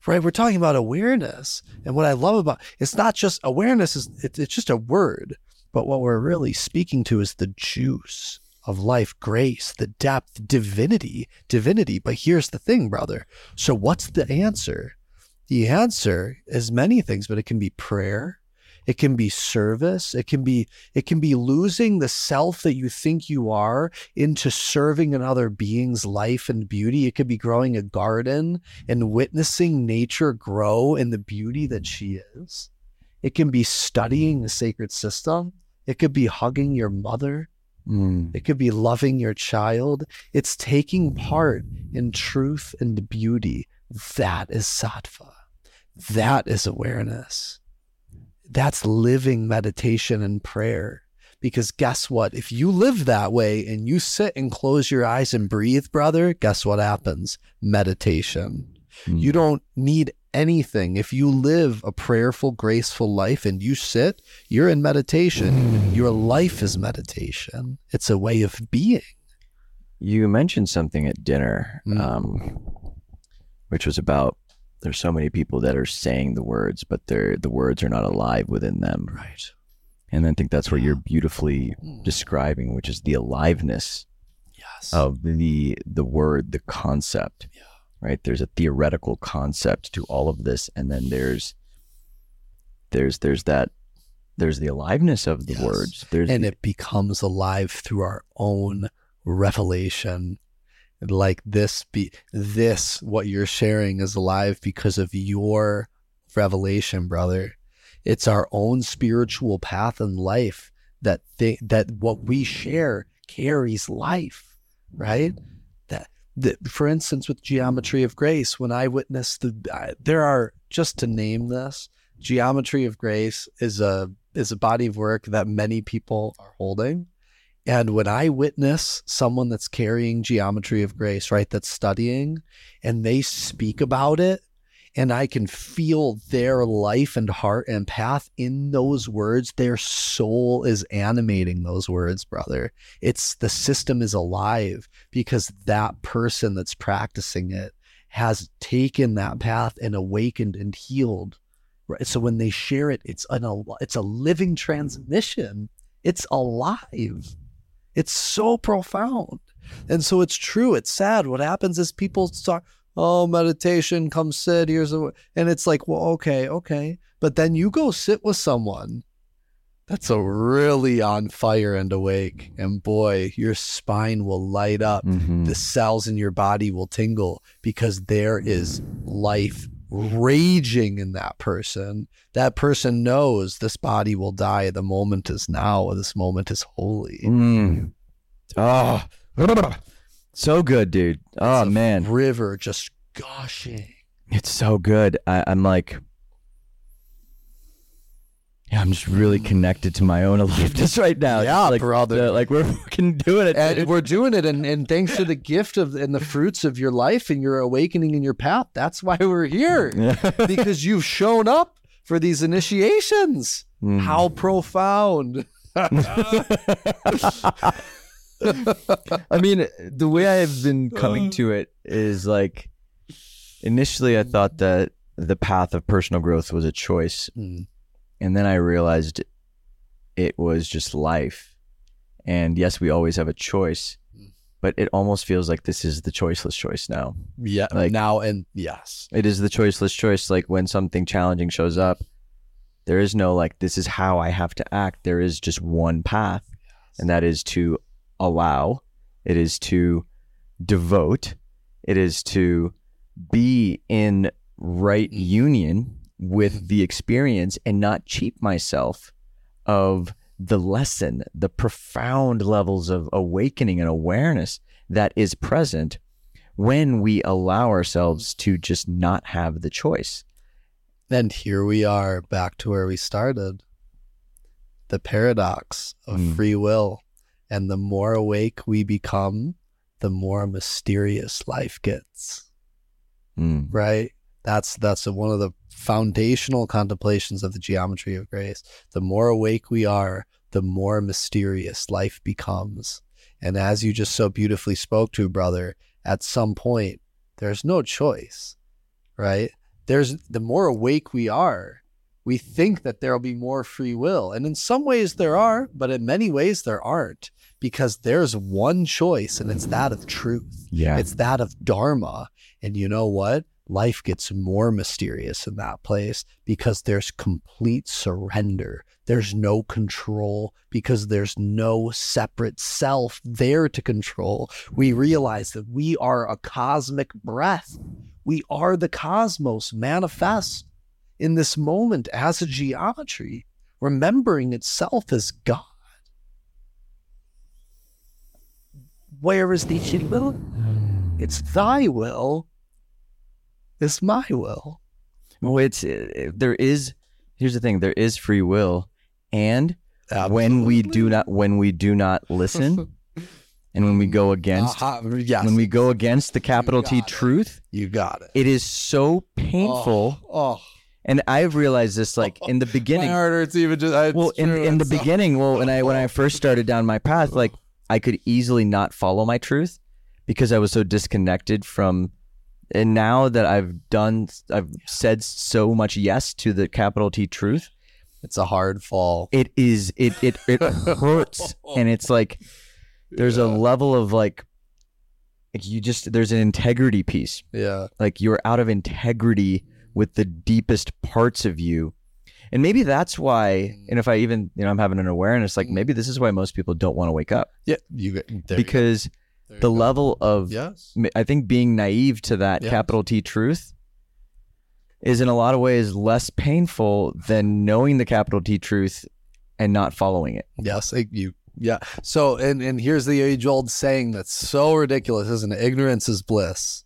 Right, we're talking about awareness, and what I love about it's not just awareness; it's just a word. But what we're really speaking to is the juice of life, grace, the depth, divinity. But here's the thing, brother. So, what's the answer? The answer is many things, but it can be prayer, it can be service, it can be losing the self that you think you are into serving another being's life and beauty. It could be growing a garden and witnessing nature grow in the beauty that she is. It can be studying the sacred system. It could be hugging your mother. It could be loving your child. It's taking part in truth and beauty. That is sattva. That is awareness. That's living meditation and prayer. Because guess what? If you live that way and you sit and close your eyes and breathe, brother, guess what happens? Meditation. You don't need anything. If you live a prayerful, graceful life and you sit, you're in meditation. Your life is meditation. It's a way of being. You mentioned something at dinner, which was about, there's so many people that are saying the words, but the words are not alive within them. Right. And I think that's what you're beautifully describing, which is the aliveness of the word, the concept, right? There's a theoretical concept to all of this. And then there's the aliveness of the words. And it becomes alive through our own revelation. Like this, what you're sharing is alive because of your revelation, brother. It's our own spiritual path in life that what we share carries life, right? That for instance, with Geometry of Grace, when I witnessed just to name this, Geometry of Grace is a body of work that many people are holding. And when I witness someone that's carrying Geometry of Grace, right, that's studying, and they speak about it, and I can feel their life and heart and path in those words, their soul is animating those words, brother. It's the system is alive because that person that's practicing it has taken that path and awakened and healed, right? So when they share it, it's a living transmission. It's alive. It's so profound. And so it's true. It's sad. What happens is people start, oh, meditation, come sit. And it's like, well, okay. But then you go sit with someone that's a really on fire and awake. And boy, your spine will light up. Mm-hmm. The cells in your body will tingle because there is life raging in that person. That person knows this body will die. The moment is now. This moment is holy. Mm. Oh, so good, dude. Oh, it's man. River just gushing. It's so good. I'm like, yeah, I'm just really connected to my own aliveness right now. Yeah, like, brother. Like we're fucking doing it. And we're doing it. And thanks to the gift and the fruits of your life and your awakening and your path, that's why we're here. Yeah. Because you've shown up for these initiations. Mm. How profound. I mean, the way I have been coming to it is like, initially I thought that the path of personal growth was a choice. Mm. And then I realized it was just life. And yes, we always have a choice, but it almost feels like this is the choiceless choice now. Yeah, like, now and yes. It is the choiceless choice. Like when something challenging shows up, there is no like, this is how I have to act. There is just one path. Yes. And that is to allow. It is to devote. It is to be in right union with the experience and not cheat myself of the lesson, the profound levels of awakening and awareness that is present when we allow ourselves to just not have the choice. And here we are back to where we started. The paradox of free will. And the more awake we become, the more mysterious life gets. Mm. Right? That's one of the foundational contemplations of the Geometry of Grace. The more awake we are, the more mysterious life becomes. And as you just so beautifully spoke to, brother, at some point, there's no choice, right? The more awake we are, we think that there'll be more free will. And in some ways there are, but in many ways there aren't, because there's one choice, and it's that of truth. Yeah. It's that of Dharma. And you know what? Life gets more mysterious in that place because there's complete surrender. There's no control because there's no separate self there to control. We realize that we are a cosmic breath. We are the cosmos manifest in this moment as a geometry, remembering itself as God. Where is the free will? It's thy will. It's my will. Well, here's the thing, there is free will. And absolutely. when we do not listen and when we go against, yes. When we go against the capital T truth, you got it. It is so painful. Oh. And I've realized this, like in the beginning, my heart hurts even just, when I first started down my path, like I could easily not follow my truth because I was so disconnected from. And now that I've said so much yes to the capital T truth, It's a hard fall. It is. It hurts. And it's like, there's a level of like you just, there's an integrity piece. Yeah. Like you're out of integrity with the deepest parts of you. And maybe that's why, and if I even, you know, I'm having an awareness, like maybe this is why most people don't want to wake up. Yeah. Because the level of, yes. I think being naive to that capital T truth is in a lot of ways less painful than knowing the capital T truth and not following it. Yes. Yeah. So, and here's the age old saying that's so ridiculous, isn't it? Ignorance is bliss.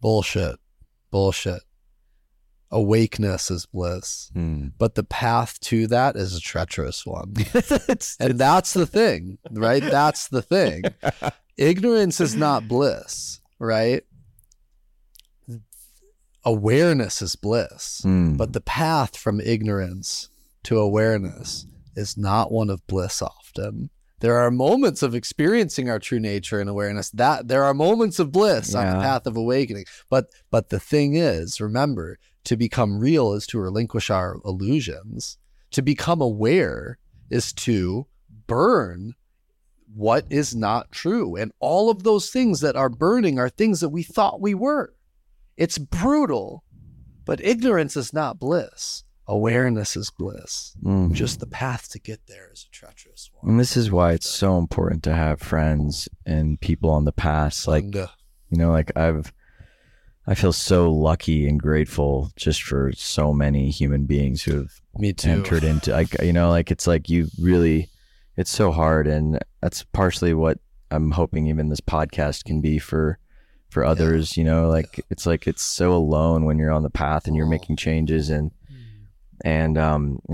Bullshit. Awakeness is bliss, but the path to that is a treacherous one. And that's the thing, right? That's the thing. Ignorance is not bliss, right? Awareness is bliss, but the path from ignorance to awareness is not one of bliss often. There are moments of experiencing our true nature and awareness that there are moments of bliss on the path of awakening. But the thing is, remember, to become real is to relinquish our illusions. To become aware is to burn what is not true. And all of those things that are burning are things that we thought we were. It's brutal, but ignorance is not bliss. Awareness is bliss. Mm-hmm. Just the path to get there is a treacherous one. And this is why it's so important to have friends and people on the path. Like, you know, like I feel so lucky and grateful just for so many human beings who have entered into, like, you know, like, it's like you really, it's so hard. And that's partially what I'm hoping even this podcast can be for others, you know, like, it's like, it's so alone when you're on the path and you're making changes and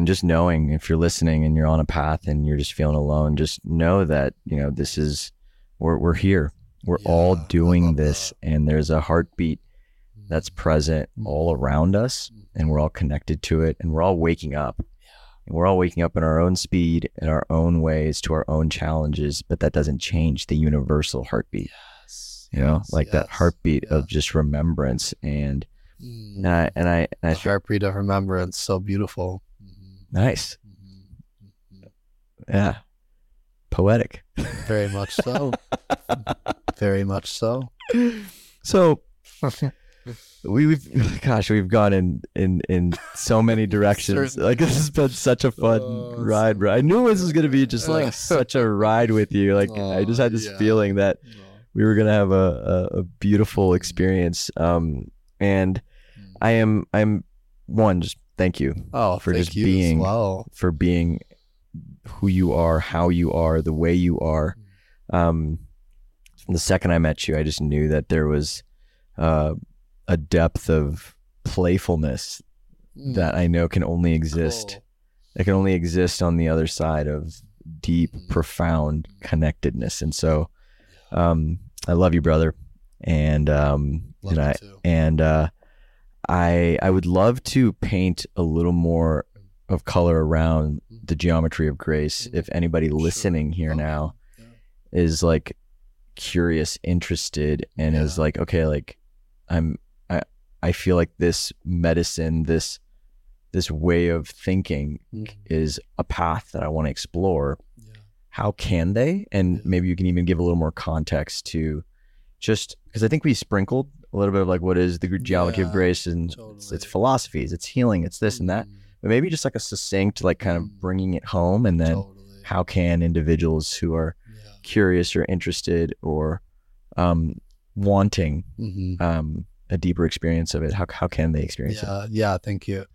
just knowing, if you're listening and you're on a path and you're just feeling alone, just know that, you know, this is, we're here, we're all doing this and there's a heartbeat that's present all around us and we're all connected to it and we're all waking up. And we're all waking up in our own speed, in our own ways, to our own challenges, but that doesn't change the universal heartbeat. That heartbeat of just remembrance and I heartbeat of remembrance, so beautiful. Nice. Yeah. Poetic. Very much so. Very much so. So We've gone in so many directions. Like, this has been such a fun ride, bro. I knew this was going to be just like such a ride with you. Like, I just had this feeling that we were going to have a beautiful experience. And I'm one, just thank you for just being, for being who you are, how you are, the way you are. The second I met you, I just knew that there was, a depth of playfulness that I know can only exist. That can only exist on the other side of deep, profound connectedness. And so, I love you, brother. And, I would love to paint a little more of color around the geometry of grace. If anybody listening here now is like curious, interested, and is like, okay, like I feel like this medicine, this way of thinking is a path that I want to explore. How can they? And maybe you can even give a little more context to just, because I think we sprinkled a little bit of like, what is the geometry of grace and its philosophies, it's healing, it's this and that, but maybe just like a succinct, like kind of bringing it home. And then how can individuals who are curious or interested or wanting a deeper experience of it, how can they experience it? Yeah, thank you.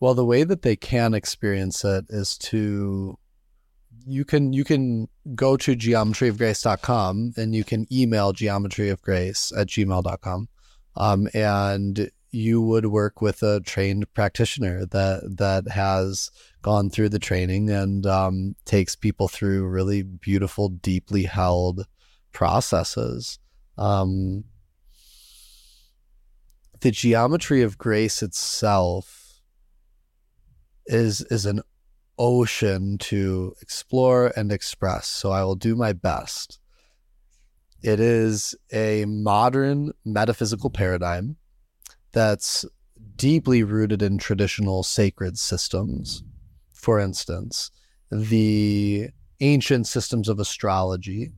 Well, the way that they can experience it is to, you can go to geometryofgrace.com and you can email geometryofgrace@gmail.com. And you would work with a trained practitioner that has gone through the training and takes people through really beautiful, deeply held processes. The geometry of grace itself is an ocean to explore and express. So I will do my best. It is a modern metaphysical paradigm that's deeply rooted in traditional sacred systems for instance, the ancient systems of astrology,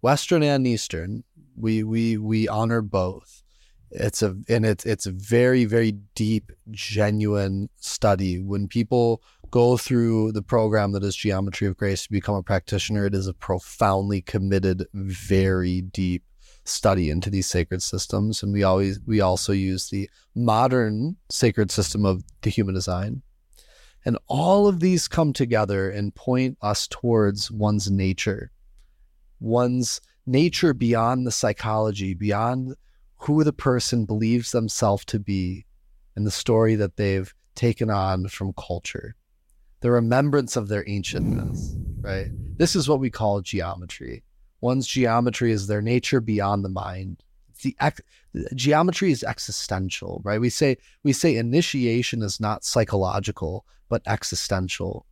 Western and Eastern, we honor both. It's a very, very deep, genuine study. When people go through the program that is Geometry of Grace to become a practitioner, it is a profoundly committed, very deep study into these sacred systems. And we also use the modern sacred system of the Human Design. And all of these come together and point us towards one's nature beyond the psychology, beyond who the person believes themselves to be and the story that they've taken on from culture, the remembrance of their ancientness, right? This is what we call geometry. One's geometry is their nature beyond the mind. Geometry is existential, right? We say initiation is not psychological, but existential.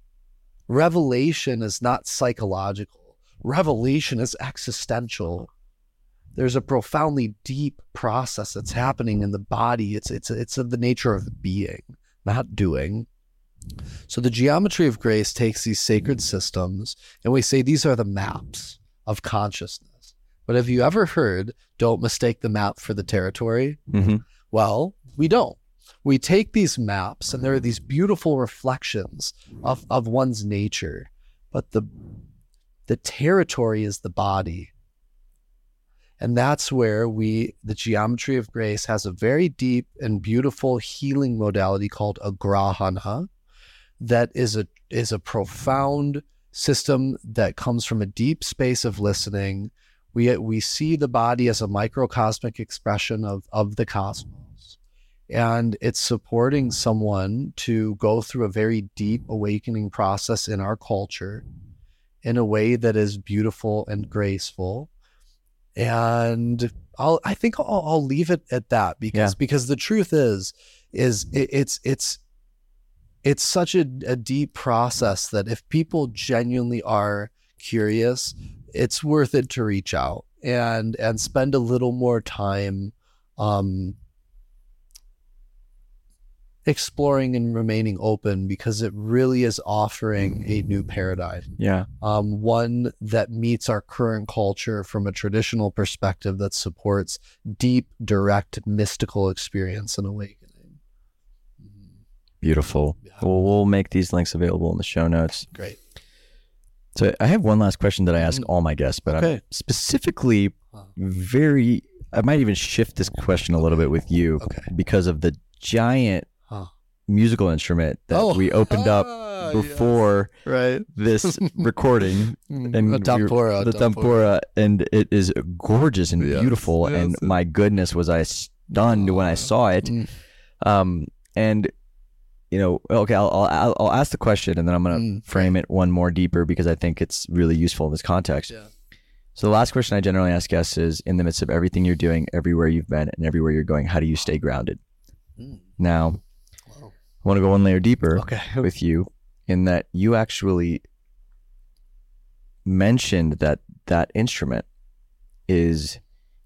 Revelation is not psychological. Revelation is existential. There's a profoundly deep process that's happening in the body. It's of the nature of being, not doing. So the Geometry of Grace takes these sacred systems and we say these are the maps of consciousness. But have you ever heard, don't mistake the map for the territory? Mm-hmm. Well, we don't. We take these maps and there are these beautiful reflections of one's nature, but the territory is the body. And that's where the Geometry of Grace has a very deep and beautiful healing modality called agrahana that is a profound system that comes from a deep space of listening. We see the body as a microcosmic expression of the cosmos. And it's supporting someone to go through a very deep awakening process in our culture in a way that is beautiful and graceful. And I think I'll leave it at that because the truth is it's such a deep process that if people genuinely are curious, it's worth it to reach out and spend a little more time exploring and remaining open, because it really is offering a new paradigm. One that meets our current culture from a traditional perspective that supports deep, direct, mystical experience and awakening. Beautiful. Yeah. Well, we'll make these links available in the show notes. Great. So I have one last question that I ask all my guests, but okay. I'm specifically I might even shift this question a little bit with you because of the giant musical instrument that we opened up before this recording, and the tampura, and it is gorgeous and beautiful. Yes. And my goodness, was I stunned when I saw it. I'll ask the question, and then I'm gonna frame it one more deeper because I think it's really useful in this context. Yeah. So the last question I generally ask guests is: in the midst of everything you're doing, everywhere you've been, and everywhere you're going, how do you stay grounded? Now, I want to go one layer deeper with you, in that you actually mentioned that instrument is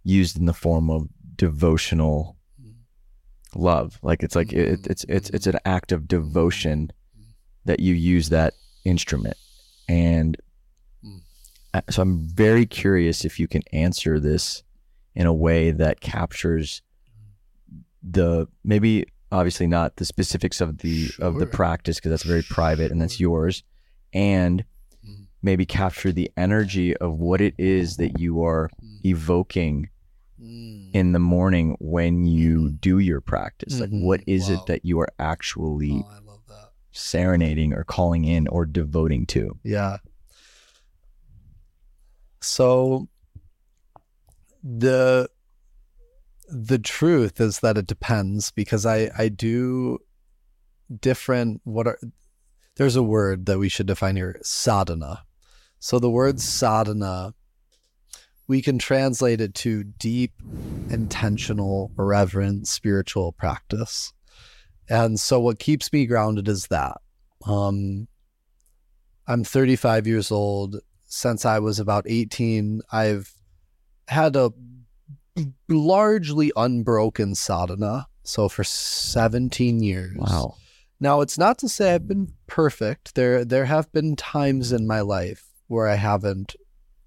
used in the form of devotional love. Like it's like it's an act of devotion that you use that instrument. And so I'm very curious if you can answer this in a way that captures the, maybe obviously not the specifics of the of the practice, because that's very private and that's yours, and maybe capture the energy of what it is that you are evoking in the morning when you do your practice. Like what is it that you are actually serenading or calling in or devoting to? So the truth is that it depends, because I do different, there's a word that we should define here, sadhana. So the word sadhana, we can translate it to deep, intentional, reverent, spiritual practice. And so what keeps me grounded is that. I'm 35 years old. Since I was about 18, I've had a largely unbroken sadhana, so for 17 years. Wow. Now, it's not to say I've been perfect. There have been times in my life where I haven't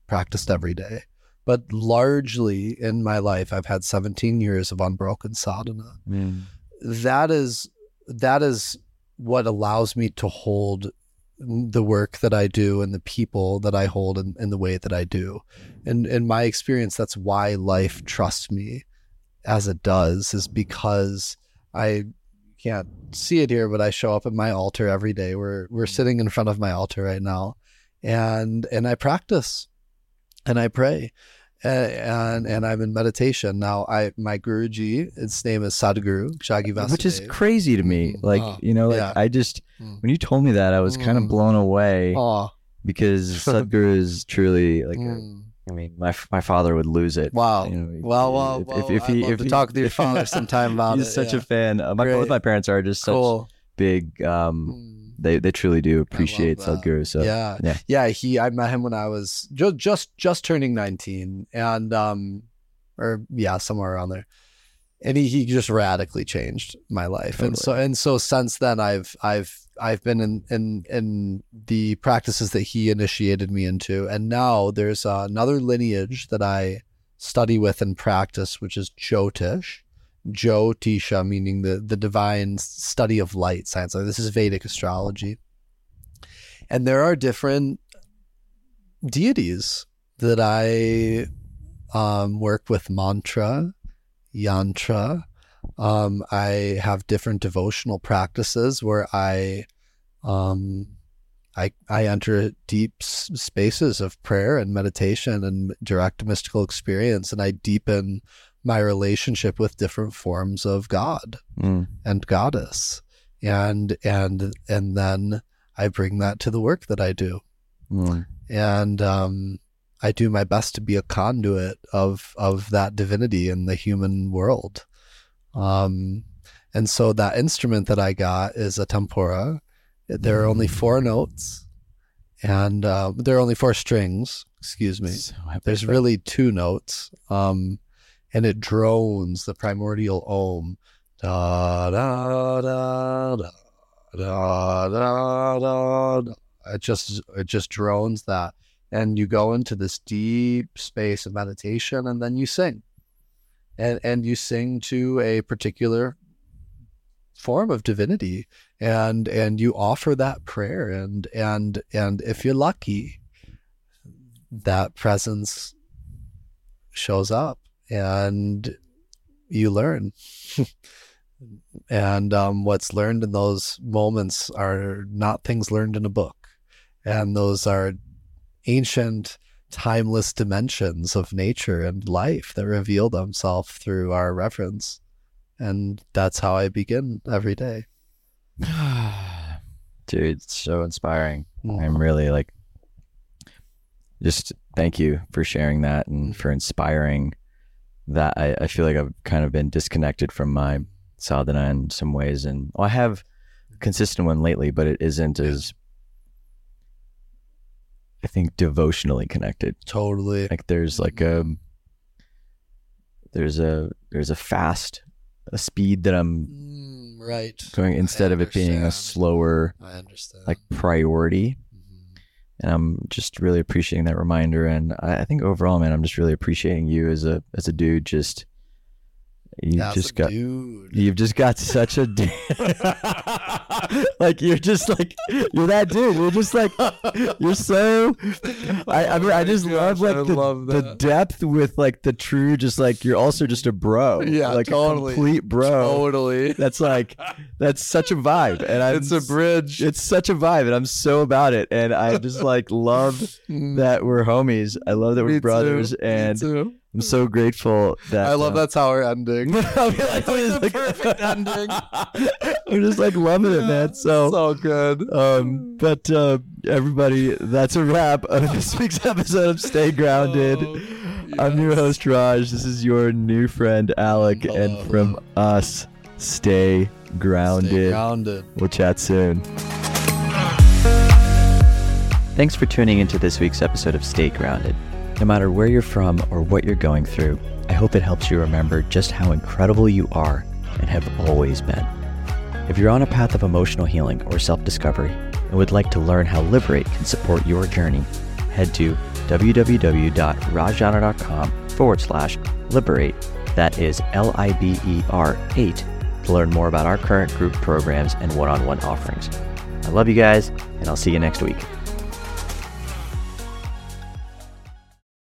practiced every day, but largely in my life, I've had 17 years of unbroken sadhana. Mm. That is what allows me to hold the work that I do and the people that I hold in the way that I do. And in my experience, that's why life trusts me as it does, is because I can't see it here, but I show up at my altar every day. We're sitting in front of my altar right now, and I practice and I pray and I'm in meditation. Now my Guruji, his name is Sadhguru Jaggi Vasudev. Which is crazy to me. Yeah. I just, when you told me that, I was kind of blown away because Sadhguru is truly my father would lose it. Wow. You know, wow. I'd love to talk to your father sometime about it. He's such a fan. Both my parents are just such big, they truly do appreciate Sadhguru. So yeah. I met him when I was just turning 19 and, somewhere around there. And he just radically changed my life. Totally. And so since then I've been in the practices that he initiated me into. And now there's another lineage that I study with and practice, which is Jyotish. Jyotisha, meaning the divine study of light science. This is Vedic astrology. And there are different deities that I work with mantra, yantra. I have different devotional practices where I enter deep spaces of prayer and meditation and direct mystical experience, and I deepen my relationship with different forms of God and goddess, and then I bring that to the work that I do, and I do my best to be a conduit of that divinity in the human world. And so that instrument that I got is a tempura. There are only four notes and, there are only four strings, excuse me. So there's really two notes. And it drones the primordial om. Da, da, da, da, da, da, da, da. It just drones that. And you go into this deep space of meditation and then you sing. And you sing to a particular form of divinity, and you offer that prayer, and if you're lucky, that presence shows up, and you learn. And what's learned in those moments are not things learned in a book, and those are ancient, timeless dimensions of nature and life that reveal themselves through our reverence. And that's how I begin every day. Dude, it's so inspiring. I'm really just thank you for sharing that and for inspiring that. I feel like I've kind of been disconnected from my sadhana in some ways, and I have a consistent one lately, but it isn't as, I think, devotionally connected. Totally. There's a fast, a speed that I'm going, instead of it being a slower, priority. And I'm just really appreciating that reminder. And I think overall, man, I'm just really appreciating you as a dude. You've just got such a dude. You're that dude. You're just you're so. I just love the depth with the true. You're also just a bro. Yeah, totally. A complete bro. Totally. That's such a vibe, and it's a bridge. It's such a vibe, and I'm so about it. And I just love that we're homies. I love that we're brothers, and. Me too. I'm so grateful that I love that's how we're ending. It's perfect ending. I'm just loving it, man. So, so good. But everybody, that's a wrap of this week's episode of Stay Grounded. Yes. I'm your host, Raj. This is your new friend, Alec. Hello. And from us, Stay Grounded. Stay grounded. We'll chat soon. Thanks for tuning into this week's episode of Stay Grounded. No matter where you're from or what you're going through, I hope it helps you remember just how incredible you are and have always been. If you're on a path of emotional healing or self-discovery and would like to learn how Liberate can support your journey, head to www.rajjanna.com/liberate, that is L-I-B-E-R-8, to learn more about our current group programs and one-on-one offerings. I love you guys, and I'll see you next week.